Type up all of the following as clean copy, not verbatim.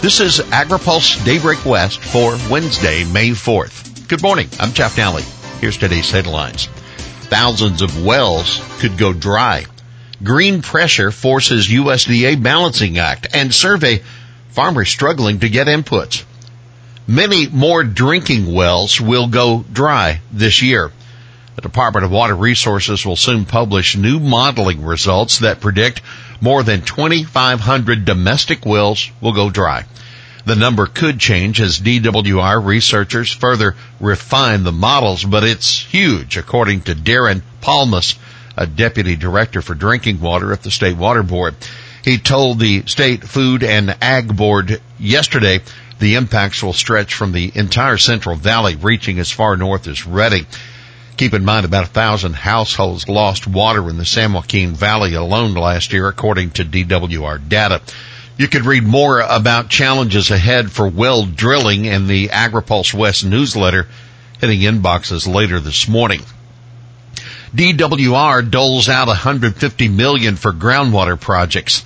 This is AgriPulse Daybreak West for Wednesday, May 4th. Good morning. I'm Jeff Nally. Here's today's headlines. Thousands of wells could go dry. Green pressure forces USDA Balancing Act and survey farmers struggling to get inputs. Many more drinking wells will go dry this year. The Department of Water Resources will soon publish new modeling results that predict more than 2,500 domestic wells will go dry. The number could change as DWR researchers further refine the models, but it's huge, according to Darren Palmas, a deputy director for drinking water at the State Water Board. He told the State Food and Ag Board yesterday the impacts will stretch from the entire Central Valley, reaching as far north as Redding. Keep in mind, about 1,000 households lost water in the San Joaquin Valley alone last year, according to DWR data. You could read more about challenges ahead for well drilling in the AgriPulse West newsletter, hitting inboxes later this morning. DWR doles out $150 million for groundwater projects.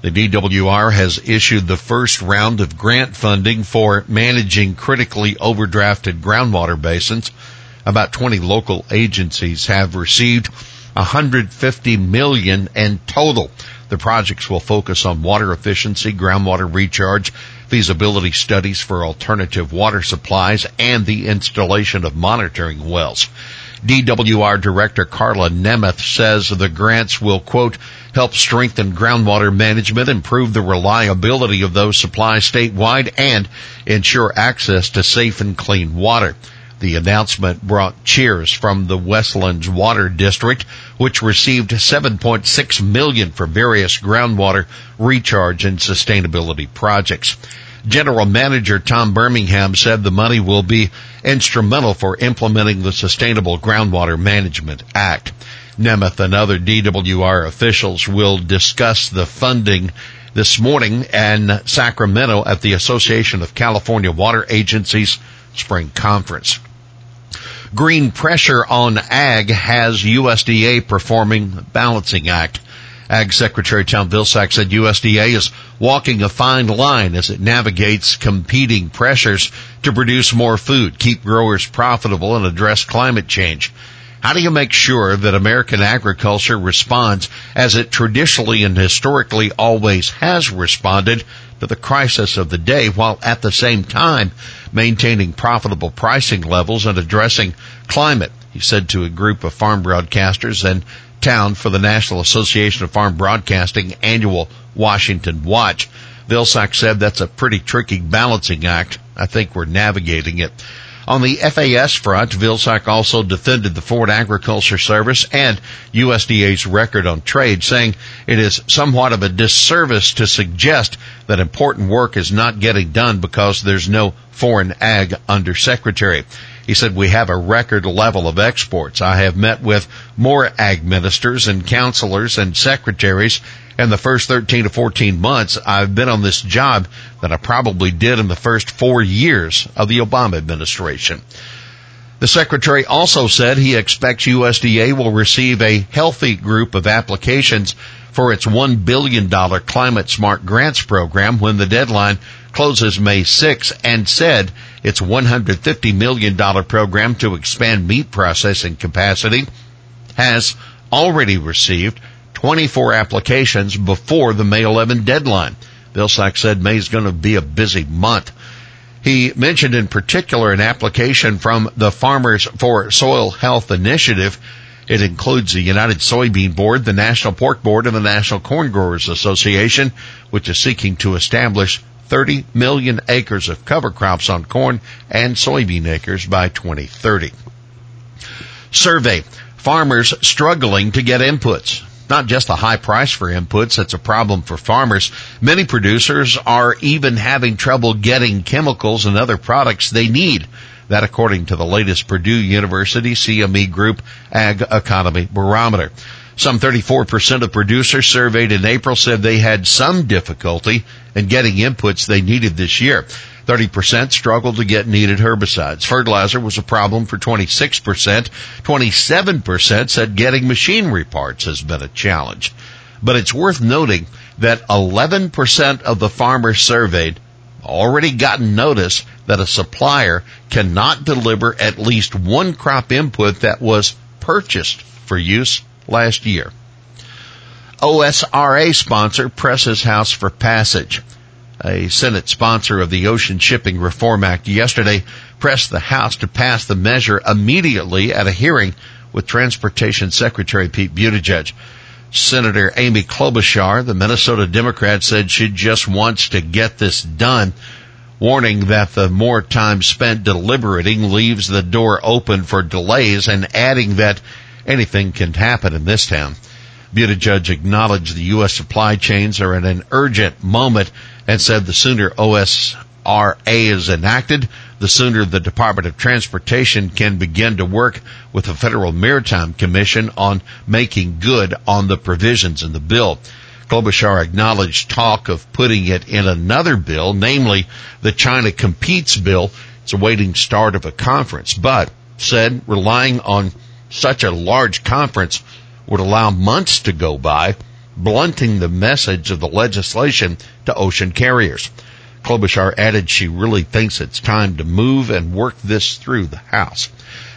The DWR has issued the first round of grant funding for managing critically overdrafted groundwater basins. About 20 local agencies have received $150 million in total. The projects will focus on water efficiency, groundwater recharge, feasibility studies for alternative water supplies, and the installation of monitoring wells. DWR Director Carla Nemeth says the grants will, quote, help strengthen groundwater management, improve the reliability of those supplies statewide, and ensure access to safe and clean water. The announcement brought cheers from the Westlands Water District, which received $7.6 million for various groundwater recharge and sustainability projects. General Manager Tom Birmingham said the money will be instrumental for implementing the Sustainable Groundwater Management Act. Nemeth and other DWR officials will discuss the funding this morning in Sacramento at the Association of California Water Agencies Spring Conference. Green pressure on ag has USDA performing the Balancing Act. Ag Secretary Tom Vilsack said USDA is walking a fine line as it navigates competing pressures to produce more food, keep growers profitable, and address climate change. How do you make sure that American agriculture responds as it traditionally and historically always has responded to the crisis of the day, while at the same time maintaining profitable pricing levels and addressing climate? He said to a group of farm broadcasters in town for the National Association of Farm Broadcasting annual Washington Watch. Vilsack said that's a pretty tricky balancing act. I think we're navigating it. On the FAS front, Vilsack also defended the Foreign Agriculture Service and USDA's record on trade, saying it is somewhat of a disservice to suggest that important work is not getting done because there's no foreign ag undersecretary. He said, we have a record level of exports. I have met with more ag ministers and counselors and secretaries in the first 13 to 14 months I've been on this job than I probably did in the first 4 years of the Obama administration. The secretary also said he expects USDA will receive a healthy group of applications for its $1 billion Climate Smart Grants program when the deadline closes May 6, and said its $150 million program to expand meat processing capacity has already received 24 applications before the May 11 deadline. Vilsack said May is going to be a busy month. He mentioned in particular an application from the Farmers for Soil Health Initiative. It includes the United Soybean Board, the National Pork Board, and the National Corn Growers Association, which is seeking to establish 30 million acres of cover crops on corn and soybean acres by 2030. Survey. Farmers struggling to get inputs. Not just the high price for inputs, that's a problem for farmers. Many producers are even having trouble getting chemicals and other products they need. That according to the latest Purdue University CME Group Ag Economy Barometer. Some 34% of producers surveyed in April said they had some difficulty in getting inputs they needed this year. 30% struggled to get needed herbicides. Fertilizer was a problem for 26%. 27% said getting machinery parts has been a challenge. But it's worth noting that 11% of the farmers surveyed already gotten notice that a supplier cannot deliver at least one crop input that was purchased for use last year. OSRA sponsor presses House for passage. A Senate sponsor of the Ocean Shipping Reform Act yesterday pressed the House to pass the measure immediately at a hearing with Transportation Secretary Pete Buttigieg. Senator Amy Klobuchar, the Minnesota Democrat, said she just wants to get this done, warning that the more time spent deliberating leaves the door open for delays and adding that anything can happen in this town. Buttigieg acknowledged the U.S. supply chains are in an urgent moment and said the sooner OSRA is enacted, the sooner the Department of Transportation can begin to work with the Federal Maritime Commission on making good on the provisions in the bill. Klobuchar acknowledged talk of putting it in another bill, namely the China Competes bill. It's awaiting start of a conference, but said relying on such a large conference would allow months to go by, blunting the message of the legislation to ocean carriers. Klobuchar added she really thinks it's time to move and work this through the House.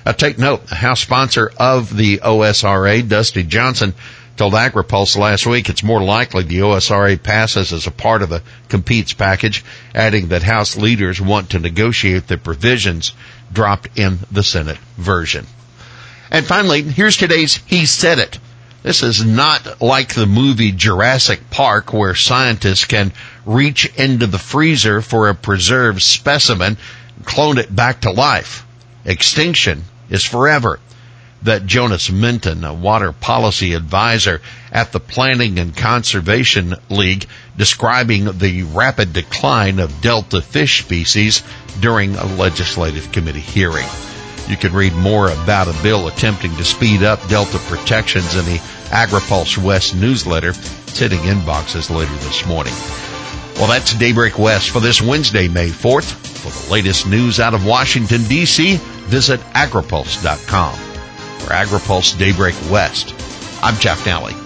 Now take note, the House sponsor of the OSRA, Dusty Johnson, told AgriPulse last week it's more likely the OSRA passes as a part of a competes package, adding that House leaders want to negotiate the provisions dropped in the Senate version. And finally, here's today's He Said It. This is not like the movie Jurassic Park, where scientists can reach into the freezer for a preserved specimen and clone it back to life. Extinction is forever. That Jonas Minton, a water policy advisor at the Planning and Conservation League, describing the rapid decline of Delta fish species during a legislative committee hearing. You can read more about a bill attempting to speed up Delta protections in the AgriPulse West newsletter. It's hitting inboxes later this morning. Well, that's Daybreak West for this Wednesday, May 4th. For the latest news out of Washington, D.C., visit AgriPulse.com. For AgriPulse Daybreak West, I'm Jeff Nally.